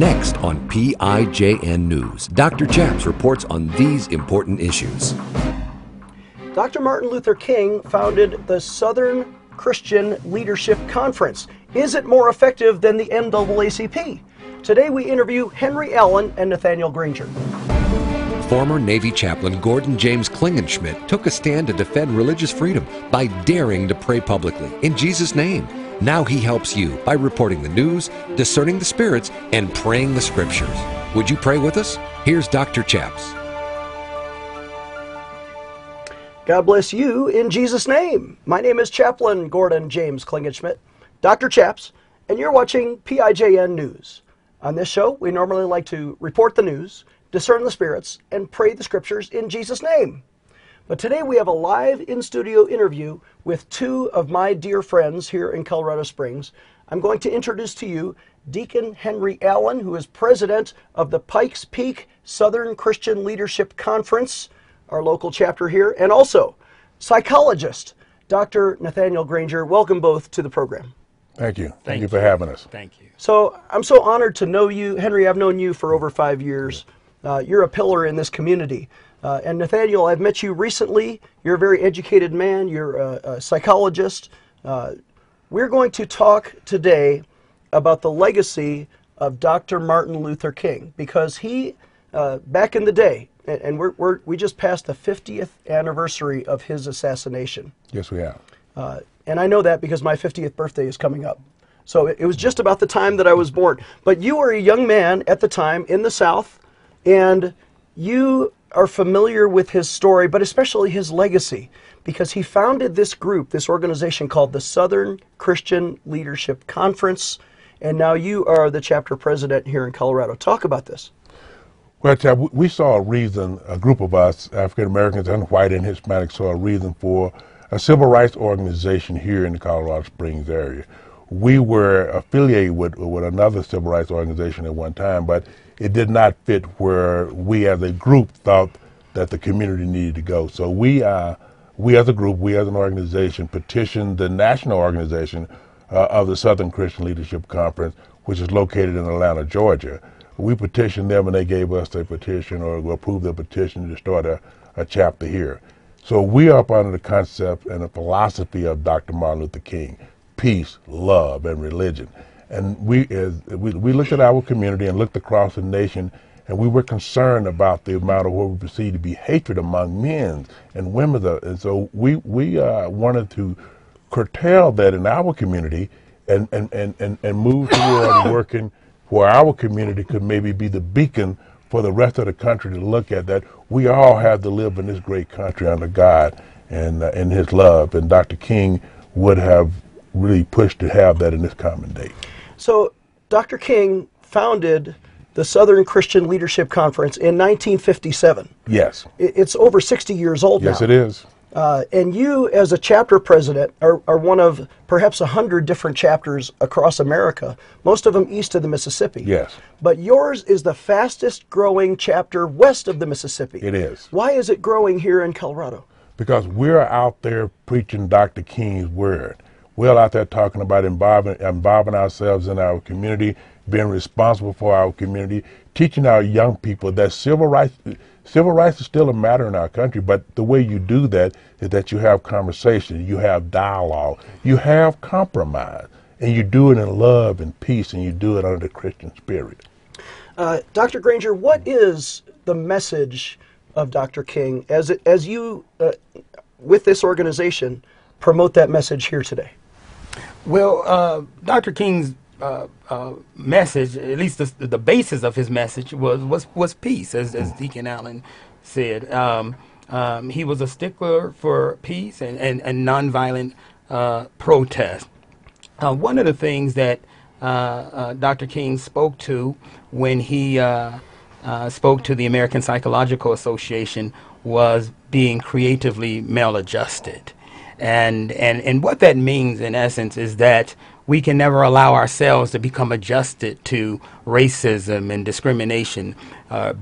Next on PIJN News, Dr. Chaps reports on these important issues. Dr. Martin Luther King founded the Southern Christian Leadership Conference. Is it more effective than the NAACP? Today we interview Henry Allen and Nathaniel Granger. Former Navy chaplain Gordon James Klingenschmitt took a stand to defend religious freedom by daring to pray publicly in Jesus' name. Now he helps you by reporting the news, discerning the spirits, and praying the scriptures. Would you pray with us? Here's Dr. Chaps. God bless you in Jesus' name. My name is Chaplain Gordon James Klingenschmitt, Dr. Chaps, and you're watching PIJN News. On this show, we normally like to report the news, discern the spirits, and pray the scriptures in Jesus' name. But today we have a live in-studio interview with two of my dear friends here in Colorado Springs. I'm going to introduce to you Deacon Henry Allen, who is president of the Pikes Peak Southern Christian Leadership Conference, our local chapter here, and also psychologist Dr. Nathaniel Granger. Welcome both to the program. Thank you. Thank you for having us. Thank you. So I'm so honored to know you. Henry, I've known you for over 5 years. You're a pillar in this community. And Nathaniel, I've met you recently. You're a very educated man. You're a psychologist. We're going to talk today about the legacy of Dr. Martin Luther King, because he, back in the day, and we just passed the 50th anniversary of his assassination. Yes, we have. And I know that because my 50th birthday is coming up. So it was just about the time that I was born. But you were a young man at the time in the South, and you are familiar with his story, but especially his legacy, because he founded this group, this organization called the Southern Christian Leadership Conference, and now you are the chapter president here in Colorado. Talk about this. Well, we saw a reason, a group of us, African Americans and white and Hispanic, saw a reason for a civil rights organization here in the Colorado Springs area. We were affiliated with another civil rights organization at one time, but it did not fit where we as a group thought that the community needed to go. So we as a group, we as an organization, petitioned the national organization of the Southern Christian Leadership Conference, which is located in Atlanta, Georgia. We petitioned them and they gave us a petition, or approved the petition, to start a chapter here. So we are up under the concept and the philosophy of Dr. Martin Luther King: peace, love, and religion. And we looked at our community and looked across the nation, and we were concerned about the amount of what we perceived to be hatred among men and women. And so we wanted to curtail that in our community and move toward working where our community could maybe be the beacon for the rest of the country to look at that we all have to live in this great country under God and in His love. And Dr. King would have really pushed to have that in this common day. So Dr. King founded the Southern Christian Leadership Conference in 1957. Yes. It's over 60 years old now. Yes, it is. And you, as a chapter president, are one of perhaps 100 different chapters across America, most of them east of the Mississippi. Yes. But yours is the fastest growing chapter west of the Mississippi. It is. Why is it growing here in Colorado? Because we're out there preaching Dr. King's word. We're out there talking about involving ourselves in our community, being responsible for our community, teaching our young people that civil rights is still a matter in our country, but the way you do that is that you have conversation, you have dialogue, you have compromise, and you do it in love and peace, and you do it under the Christian spirit. Dr. Granger, what is the message of Dr. King as you, with this organization, promote that message here today? Well, Dr. King's message, at least the basis of his message, was peace, as Deacon Allen said. He was a stickler for peace and nonviolent protest. One of the things that Dr. King spoke to when he spoke to the American Psychological Association was being creatively maladjusted. And what that means, in essence, is that we can never allow ourselves to become adjusted to racism and discrimination,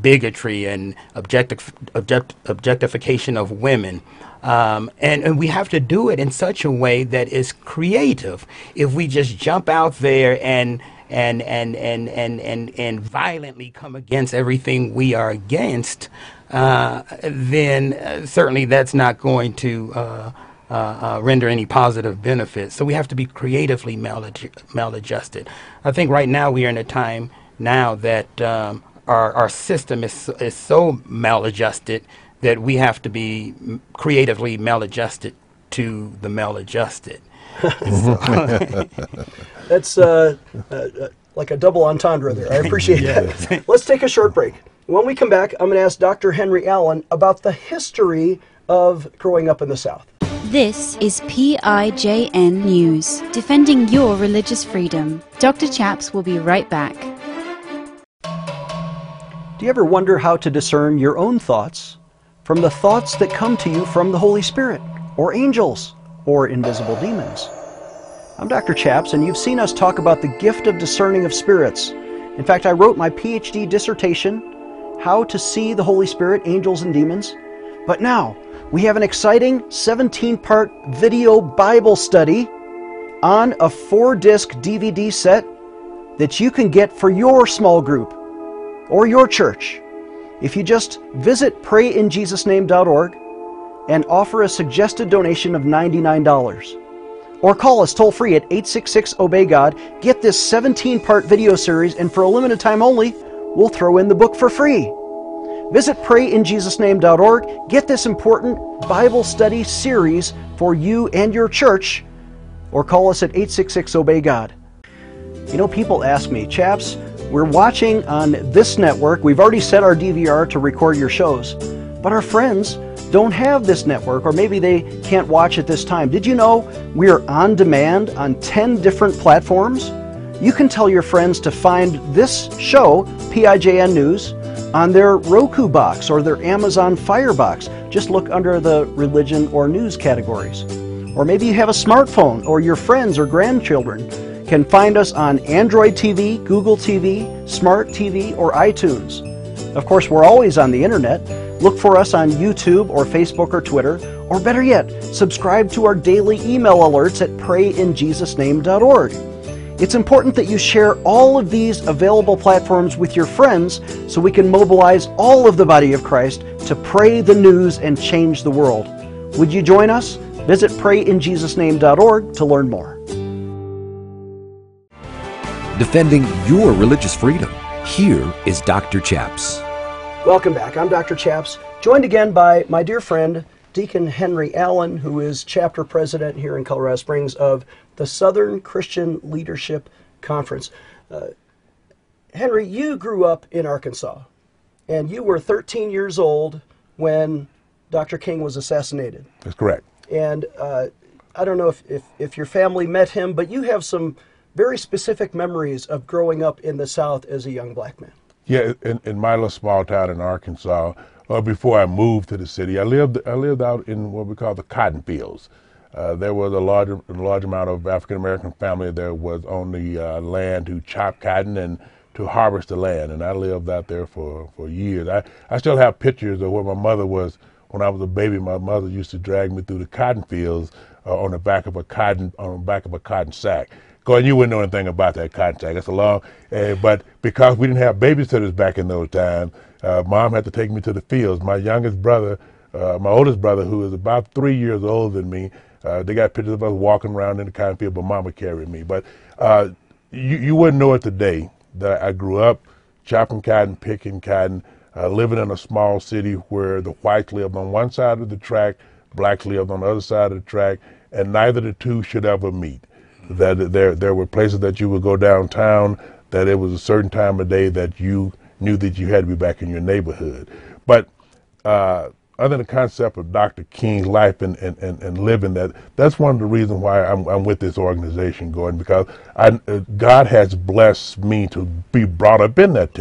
bigotry, and objectification of women. And we have to do it in such a way that is creative. If we just jump out there and and violently come against everything we are against, then certainly that's not going to render any positive benefits. So we have to be creatively maladjusted. I think right now we are in a time now that our system is so maladjusted that we have to be creatively maladjusted to the maladjusted. That's like a double entendre there. I appreciate that. Let's take a short break. When we come back, I'm going to ask Dr. Henry Allen about the history of growing up in the South. This is PIJN News, defending your religious freedom. Dr. Chaps will be right back. Do you ever wonder how to discern your own thoughts from the thoughts that come to you from the Holy Spirit, or angels, or invisible demons? I'm Dr. Chaps, and you've seen us talk about the gift of discerning of spirits. In fact, I wrote my PhD dissertation, How to See the Holy Spirit, Angels, and Demons. But now, we have an exciting 17-part video Bible study on a 4-disc DVD set that you can get for your small group or your church if you just visit PrayInJesusName.org and offer a suggested donation of $99. Or call us toll-free at 866-OBEY-GOD. Get this 17-part video series, and for a limited time only, we'll throw in the book for free. Visit PrayInJesusName.org. Get this important Bible study series for you and your church, or call us at 866-OBEY-GOD. You know, people ask me, Chaps, we're watching on this network. We've already set our DVR to record your shows, but our friends don't have this network, or maybe they can't watch at this time. Did you know we're on demand on 10 different platforms? You can tell your friends to find this show, PIJN News, on their Roku box or their Amazon Fire box. Just look under the religion or news categories. Or maybe you have a smartphone, or your friends or grandchildren can find us on Android TV, Google TV, Smart TV, or iTunes. Of course, we're always on the internet. Look for us on YouTube or Facebook or Twitter, or better yet, subscribe to our daily email alerts at PrayInJesusName.org. It's important that you share all of these available platforms with your friends so we can mobilize all of the body of Christ to pray the news and change the world. Would you join us? Visit PrayInJesusName.org to learn more. Defending your religious freedom. Here is Dr. Chaps. Welcome back. I'm Dr. Chaps, joined again by my dear friend, Deacon Henry Allen, who is chapter president here in Colorado Springs of the Southern Christian Leadership Conference. Henry, you grew up in Arkansas, and you were 13 years old when Dr. King was assassinated. That's correct. And I don't know if your family met him, but you have some very specific memories of growing up in the South as a young black man. Yeah, in my little small town in Arkansas, before I moved to the city, I lived out in what we call the cotton fields. There was a large amount of African American family that was on the land to chop cotton and to harvest the land, and I lived out there for years. I still have pictures of where my mother was when I was a baby. My mother used to drag me through the cotton fields on the back of a cotton sack. And you wouldn't know anything about that cotton sack. It's a long, but because we didn't have babysitters back in those times, Mom had to take me to the fields. My youngest brother, my oldest brother, who is about 3 years older than me, they got pictures of us walking around in the cotton field, but Mama carried me. But you wouldn't know it today that I grew up chopping cotton, picking cotton, living in a small city where the whites lived on one side of the track, blacks lived on the other side of the track, and neither the two should ever meet. That there were places that you would go downtown that it was a certain time of day that you knew that you had to be back in your neighborhood. But other than the concept of Dr. King's life and living, that's one of the reasons why I'm with this organization, Gordon, because God has blessed me to be brought up in that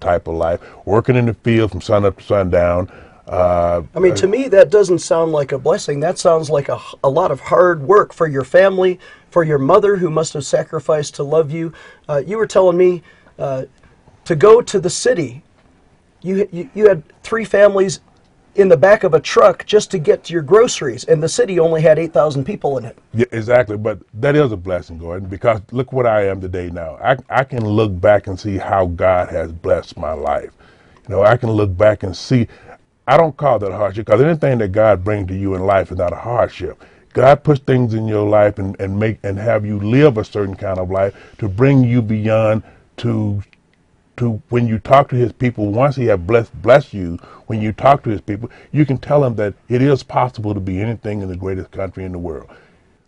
type of life, working in the field from sun up to sundown. I mean, to me, that doesn't sound like a blessing. That sounds like a lot of hard work for your family, for your mother, who must have sacrificed to love you. You were telling me to go to the city. You had three families in the back of a truck just to get your groceries, and the city only had 8,000 people in it. Yeah, exactly, but that is a blessing, Gordon, because look what I am today now. I can look back and see how God has blessed my life. You know, I can look back and see, I don't call that hardship, because anything that God brings to you in life is not a hardship. God puts things in your life and have you live a certain kind of life to bring you beyond to when you talk to his people, once he has blessed you, when you talk to his people, you can tell them that it is possible to be anything in the greatest country in the world.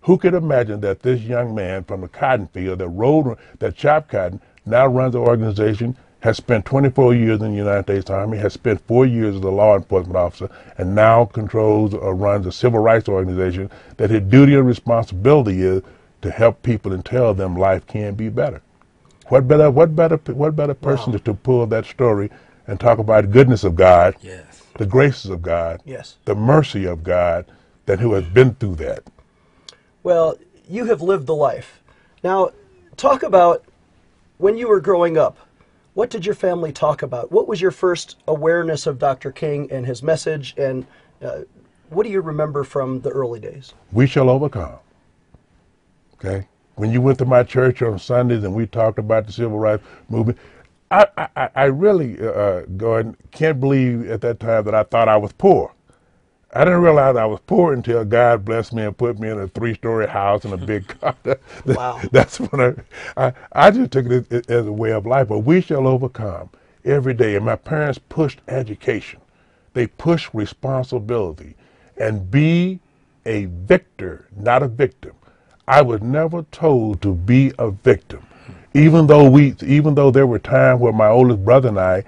Who could imagine that this young man from the cotton field that chopped cotton now runs an organization, has spent 24 years in the United States Army, has spent 4 years as a law enforcement officer, and now controls or runs a civil rights organization, that his duty and responsibility is to help people and tell them life can be better. What better person to pull that story and talk about the goodness of God, yes, the graces of God, yes, the mercy of God, than who has been through that? Well, you have lived the life. Now, talk about when you were growing up. What did your family talk about? What was your first awareness of Dr. King and his message? And what do you remember from the early days? We shall overcome. Okay? When you went to my church on Sundays and we talked about the civil rights movement, I really, Gordon, can't believe at that time that I thought I was poor. I didn't realize I was poor until God blessed me and put me in a three-story house and a big car. Wow. That's when I just took it as a way of life. But we shall overcome every day. And my parents pushed education. They pushed responsibility. And be a victor, not a victim. I was never told to be a victim. Even though there were times where my oldest brother and I,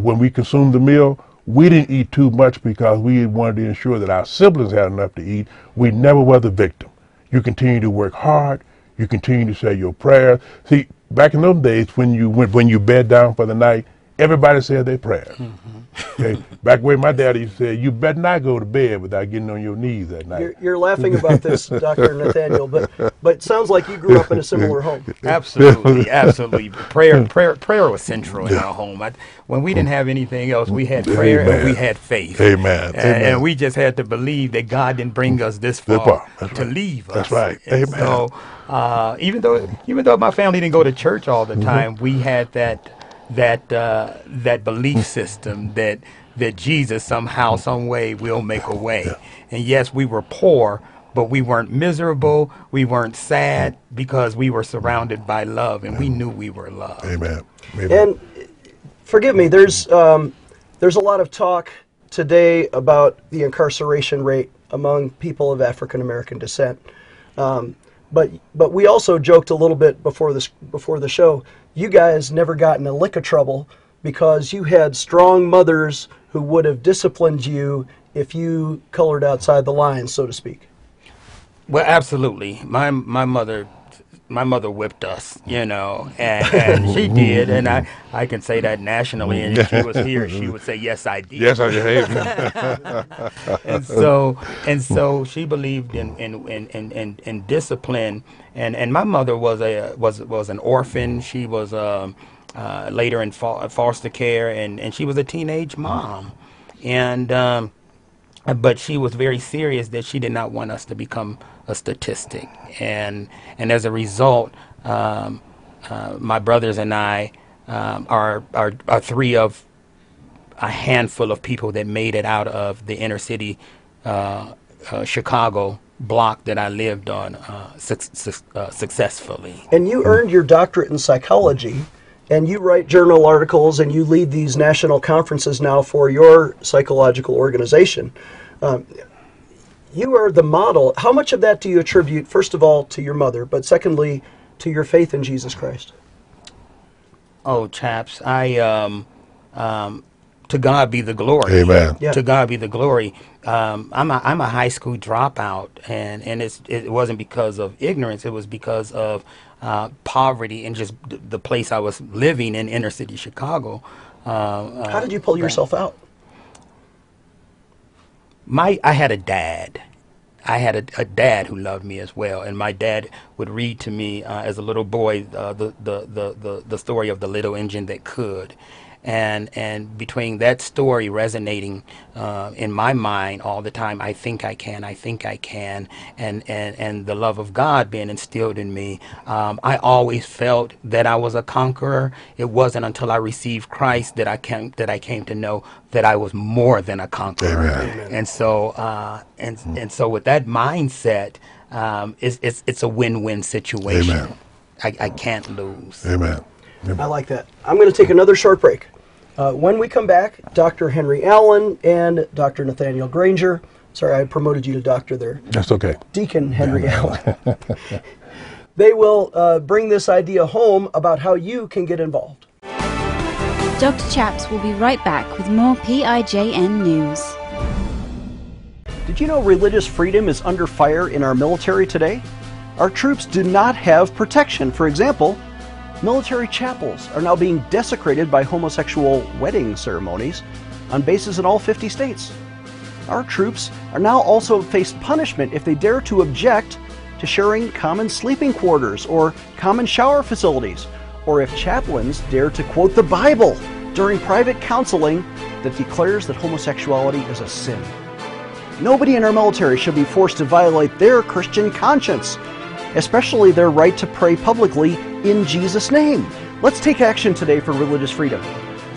when we consumed the meal, we didn't eat too much because we wanted to ensure that our siblings had enough to eat. We never were the victim. You continue to work hard. You continue to say your prayers. See, back in those days, when you bed down for the night, everybody said their prayers. Mm-hmm. Okay? Back when my daddy said, you better not go to bed without getting on your knees that night. You're laughing about this, Dr. Nathaniel, but it sounds like you grew up in a similar home. Absolutely, absolutely. Prayer was central in our home. When we didn't have anything else, we had prayer. Amen. And we had faith. Amen. And we just had to believe that God didn't bring us this far to leave us. That's right. And amen. So, even though my family didn't go to church all the time, mm-hmm, we had that belief system that Jesus somehow, some way will make a way. Yeah. And yes, we were poor, but we weren't miserable. We weren't sad because we were surrounded by love, and we knew we were loved. Amen. Amen. And forgive me, there's a lot of talk today about the incarceration rate among people of African American descent. But we also joked a little bit before the show. You guys never got in a lick of trouble because you had strong mothers who would have disciplined you if you colored outside the lines, so to speak. Well, absolutely. My mother whipped us, you know, and she did, and I can say that nationally, and if she was here, she would say, yes, I did. Yes, I did. and so she believed in discipline, and my mother was an orphan. She was later in foster care, and she was a teenage mom, and but she was very serious that she did not want us to become a statistic, and as a result, my brothers and I are three of a handful of people that made it out of the inner city Chicago block that I lived on successfully. And you earned your doctorate in psychology, and you write journal articles, and you lead these national conferences now for your psychological organization. You are the model. How much of that do you attribute, first of all, to your mother, but secondly, to your faith in Jesus Christ? Oh, chaps, to God be the glory. Amen. Yeah. To God be the glory. I'm a high school dropout, and it wasn't because of ignorance. It was because of poverty and just the place I was living in inner city Chicago. How did you pull yourself out? I had a dad who loved me as well, and my dad would read to me as a little boy the story of the little engine that could, And between that story resonating in my mind all the time, I think I can, and the love of God being instilled in me, I always felt that I was a conqueror. It wasn't until I received Christ that I came to know that I was more than a conqueror. Amen. And so and so with that mindset, it's a win-win situation. Amen. I can't lose. Amen. I like that. I'm going to take another short break. When we come back, Dr. Henry Allen and Dr. Nathaniel Granger. Sorry, I promoted you to doctor there. That's okay. Deacon Henry Allen. They will bring this idea home about how you can get involved. Dr. Chaps will be right back with more PIJN News. Did you know religious freedom is under fire in our military today? Our troops do not have protection. For example, military chapels are now being desecrated by homosexual wedding ceremonies on bases in all 50 states. Our troops are now also face punishment if they dare to object to sharing common sleeping quarters or common shower facilities, or if chaplains dare to quote the Bible during private counseling that declares that homosexuality is a sin. Nobody in our military should be forced to violate their Christian conscience, especially their right to pray publicly in Jesus' name. Let's take action today for religious freedom.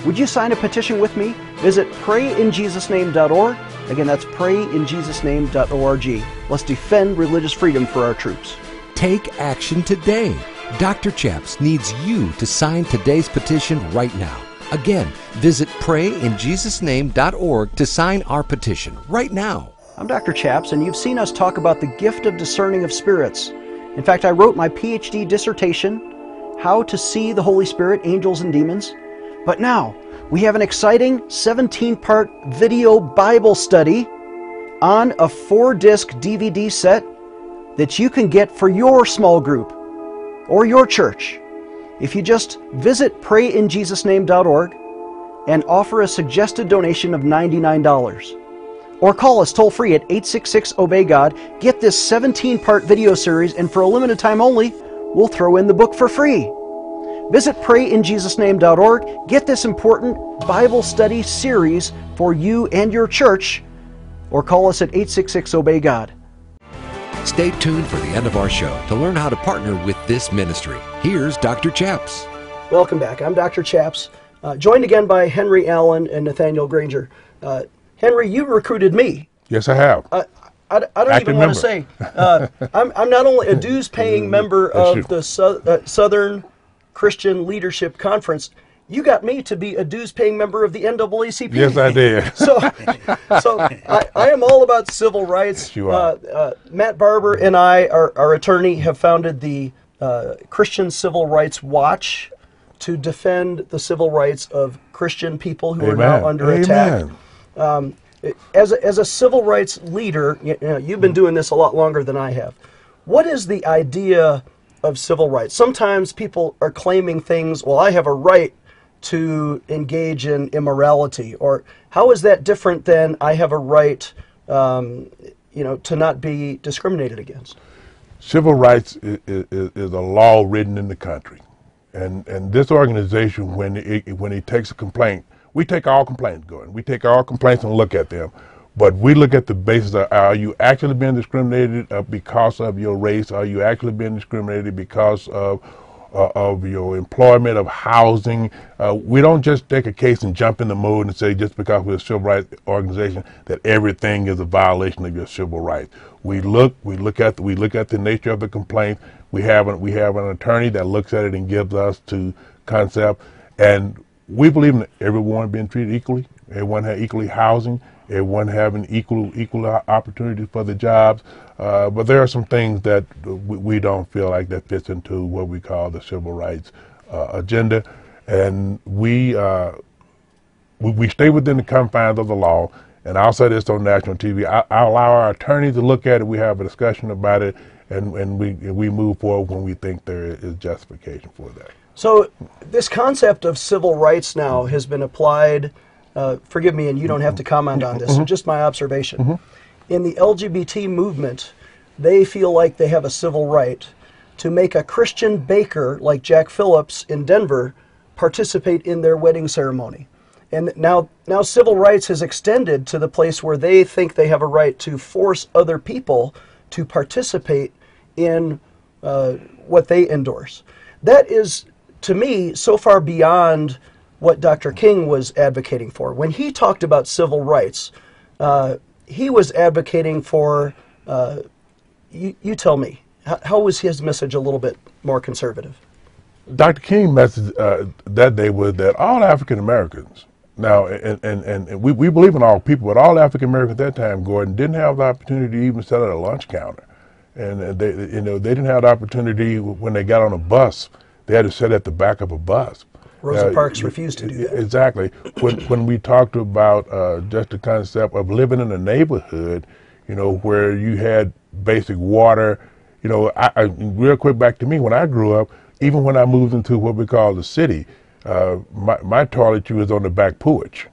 Would you sign a petition with me? Visit PrayInJesusName.org. Again, that's PrayInJesusName.org. Let's defend religious freedom for our troops. Take action today. Dr. Chaps needs you to sign today's petition right now. Again, visit PrayInJesusName.org to sign our petition right now. I'm Dr. Chaps, and you've seen us talk about the gift of discerning of spirits. In fact, I wrote my PhD dissertation, How to See the Holy Spirit, Angels and Demons. But now, we have an exciting 17-part video Bible study on a 4-disc DVD set that you can get for your small group or your church. If you just visit PrayInJesusName.org and offer a suggested donation of $99. Or call us toll-free at 866-OBEY-GOD. Get this 17-part video series, and for a limited time only, we'll throw in the book for free. Visit PrayInJesusName.org. Get this important Bible study series for you and your church, or call us at 866-OBEY-GOD. Stay tuned for the end of our show to learn how to partner with this ministry. Here's Dr. Chaps. Welcome back. I'm Dr. Chaps, joined again by Henry Allen and Nathaniel Granger. Henry, you recruited me. Yes, I have. I don't even want to say. I'm not only a dues-paying member of the Southern Christian Leadership Conference. You got me to be a dues-paying member of the NAACP. Yes, I did. So I am all about civil rights. Yes, you are. Matt Barber and I, our attorney, have founded the Christian Civil Rights Watch to defend the civil rights of Christian people who are now under attack. As a civil rights leader, you've been doing this a lot longer than I have. What is the idea of civil rights? Sometimes people are claiming things, well, I have a right to engage in immorality, or how is that different than I have a right to not be discriminated against? Civil rights is a law written in the country. And this organization, when it takes a complaint, we take all complaints, Gordon. We take all complaints and look at them. But we look at the basis of, are you actually being discriminated because of your race? Are you actually being discriminated because of your employment, of housing? We don't just take a case and jump in the mode and say just because we're a civil rights organization that everything is a violation of your civil rights. We look at the nature of the complaint. We have an attorney that looks at it and gives us the concept. And we believe in everyone being treated equally, everyone having equally housing, everyone having equal opportunity for the jobs. But there are some things that we don't feel like that fits into what we call the civil rights agenda. And we stay within the confines of the law. And I'll say this on national TV. I allow our attorneys to look at it. We have a discussion about it, and we move forward when we think there is justification for that. So this concept of civil rights now has been applied, forgive me, and you don't have to comment on this, just my observation. In the LGBT movement, they feel like they have a civil right to make a Christian baker like Jack Phillips in Denver participate in their wedding ceremony. And now civil rights has extended to the place where they think they have a right to force other people to participate in what they endorse. That is, to me, so far beyond what Dr. King was advocating for. When he talked about civil rights, he was advocating for, you tell me, how was his message a little bit more conservative? Dr. King's message that day was that all African Americans, now, and we believe in all people, but all African Americans at that time, Gordon, didn't have the opportunity to even sit at a lunch counter, and they didn't have the opportunity when they got on a bus. They had to sit at the back of a bus. Rosa Parks refused to do that. Exactly. When we talked about just the concept of living in a neighborhood, where you had basic water, real quick back to me when I grew up. Even when I moved into what we call the city, my toiletry was on the back porch.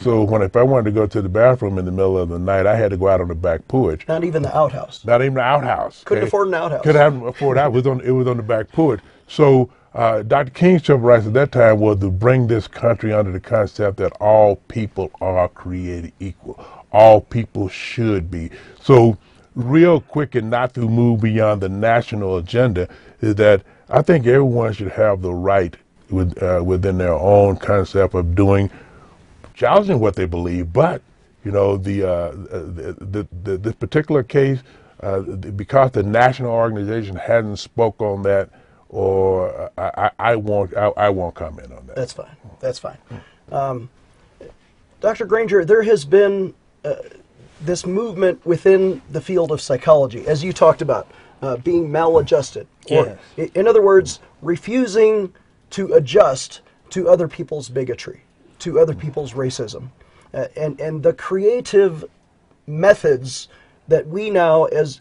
So if I wanted to go to the bathroom in the middle of the night, I had to go out on the back porch. Not even the outhouse. Not even the outhouse. Couldn't afford an outhouse. Couldn't afford an outhouse. It was on the back porch. So Dr. King's civil rights at that time was to bring this country under the concept that all people are created equal. All people should be. So real quick, and not to move beyond the national agenda, is that I think everyone should have the right within their own concept of challenging what they believe. But this particular case, because the national organization hasn't spoke on that, or I won't comment on that. That's fine. That's fine. Dr. Granger, there has been this movement within the field of psychology, as you talked about. Being maladjusted, yes. Or in other words, refusing to adjust to other people's bigotry, to other people's racism, and the creative methods that we now, as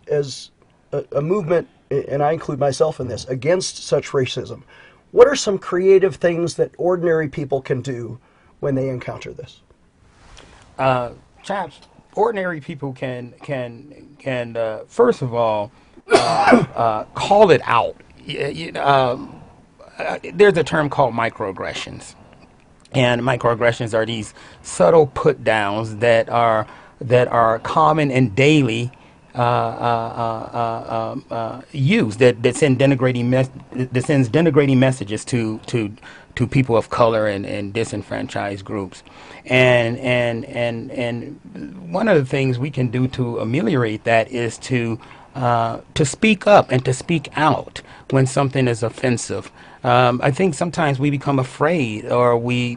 a movement, and I include myself in this, against such racism. What are some creative things that ordinary people can do when they encounter this? Chaps, ordinary people can first of all. Call it out. There's a term called microaggressions, and microaggressions are these subtle put-downs that are common and daily used that sends denigrating messages to people of color and disenfranchised groups, and one of the things we can do to ameliorate that is to speak up and to speak out when something is offensive. I think sometimes we become afraid, or we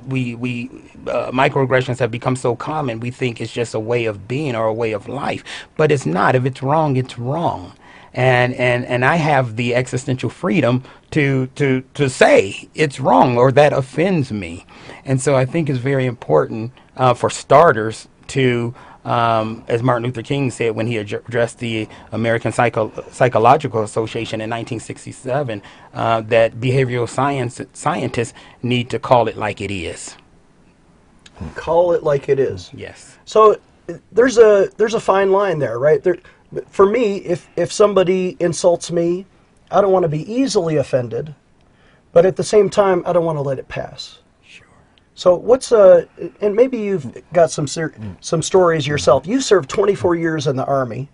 microaggressions have become so common we think it's just a way of being or a way of life, but it's not. If it's wrong, it's wrong, and I have the existential freedom to say it's wrong or that offends me. And so I think it's very important for starters to as Martin Luther King said when he addressed the American Psychological Association in 1967, that behavioral scientists need to call it like it is. Call it like it is. Yes. So there's a fine line there, right? For me, if somebody insults me, I don't want to be easily offended, but at the same time, I don't want to let it pass. So and maybe you've got some stories yourself. You served 24 years in the Army.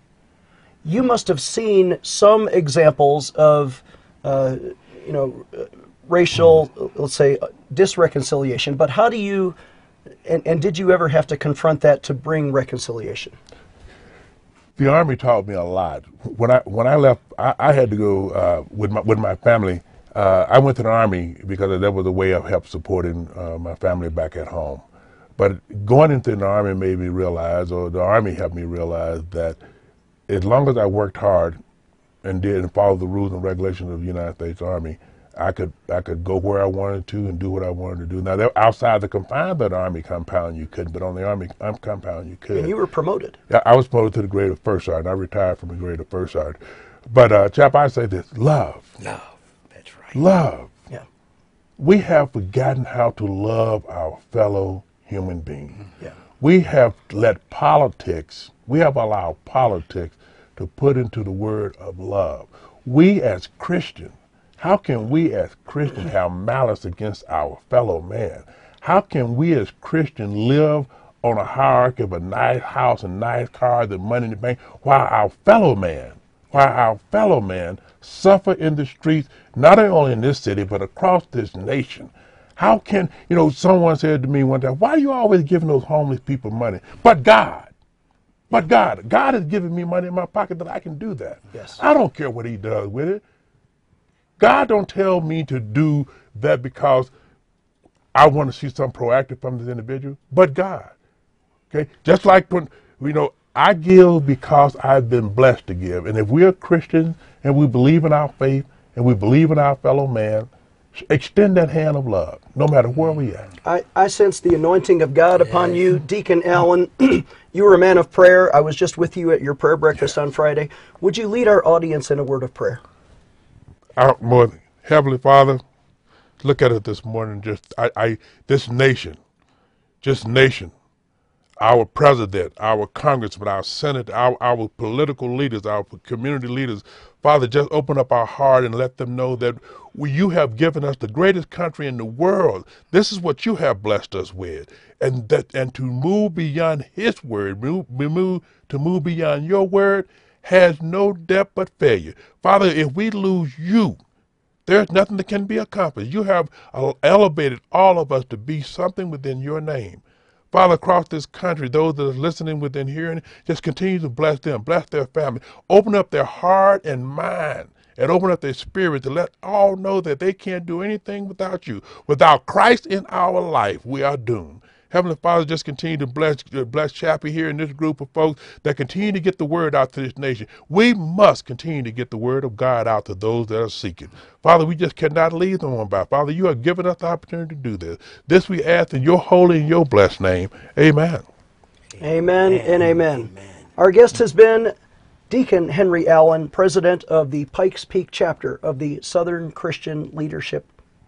You must have seen some examples of, racial, let's say, disreconciliation. But how do you, and did you ever have to confront that to bring reconciliation? The Army taught me a lot. When I left, I had to go with my family. I went to the Army because that was a way of help supporting my family back at home. But going into the Army made me realize, or the Army helped me realize, that as long as I worked hard and followed the rules and regulations of the United States Army, I could go where I wanted to and do what I wanted to do. Now, outside the confines of the Army compound, you couldn't, but on the Army compound, you could. And you were promoted. I was promoted to the grade of first sergeant. I retired from the grade of first sergeant. But, Chap, I say this, love. Love. Yeah. We have forgotten how to love our fellow human beings. Yeah. We have allowed politics to put into the word of love. We as Christians How can we as Christians have malice against our fellow man? How can we as Christians live on a hierarchy of a nice house and nice cars and money in the bank while our fellow man suffer in the streets, not only in this city, but across this nation? How can, someone said to me one time, why are you always giving those homeless people money? But God has given me money in my pocket that I can do that. Yes. I don't care what he does with it. God don't tell me to do that because I want to see something proactive from this individual, but God. Okay? Just like when, I give because I've been blessed to give. And if we are Christians and we believe in our faith and we believe in our fellow man, extend that hand of love, no matter where we are. I sense the anointing of God upon you, Deacon Allen. You were a man of prayer. I was just with you at your prayer breakfast on Friday. Would you lead our audience in a word of prayer? Heavenly Father, look at it this morning. This nation, our president, our congressman, our senate, our political leaders, our community leaders, Father, just open up our heart and let them know that you have given us the greatest country in the world. This is what you have blessed us with. And to move beyond his word, to move beyond your word, has no depth but failure. Father, if we lose you, there's nothing that can be accomplished. You have elevated all of us to be something within your name. Father, across this country, those that are listening within hearing, just continue to bless them, bless their family. Open up their heart and mind and open up their spirit to let all know that they can't do anything without you. Without Christ in our life, we are doomed. Heavenly Father, just continue to bless Chappie here and this group of folks that continue to get the word out to this nation. We must continue to get the word of God out to those that are seeking. Father, we just cannot leave them on by. Father, you have given us the opportunity to do this. This we ask in your holy and your blessed name. Amen. Amen and amen. Amen. Our guest has been Deacon Henry Allen, president of the Pikes Peak chapter of the Southern Christian Leadership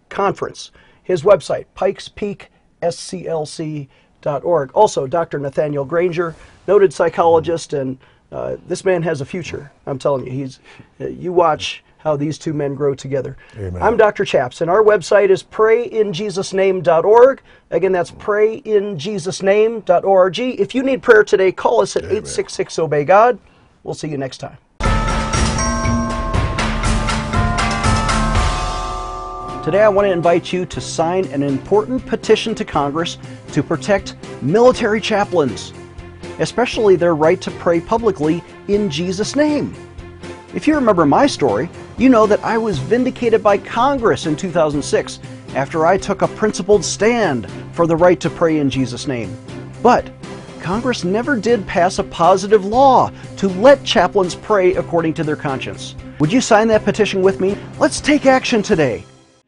Conference. His website, pikespeak.com. sclc.org. Also, Dr. Nathaniel Granger, noted psychologist, and this man has a future. I'm telling you, you watch how these two men grow together. Amen. I'm Dr. Chaps, and our website is PrayInJesusName.org. Again, that's PrayInJesusName.org. If you need prayer today, call us at 866-OBEY-GOD. We'll see you next time. Today I want to invite you to sign an important petition to Congress to protect military chaplains, especially their right to pray publicly in Jesus' name. If you remember my story, you know that I was vindicated by Congress in 2006 after I took a principled stand for the right to pray in Jesus' name. But Congress never did pass a positive law to let chaplains pray according to their conscience. Would you sign that petition with me? Let's take action today.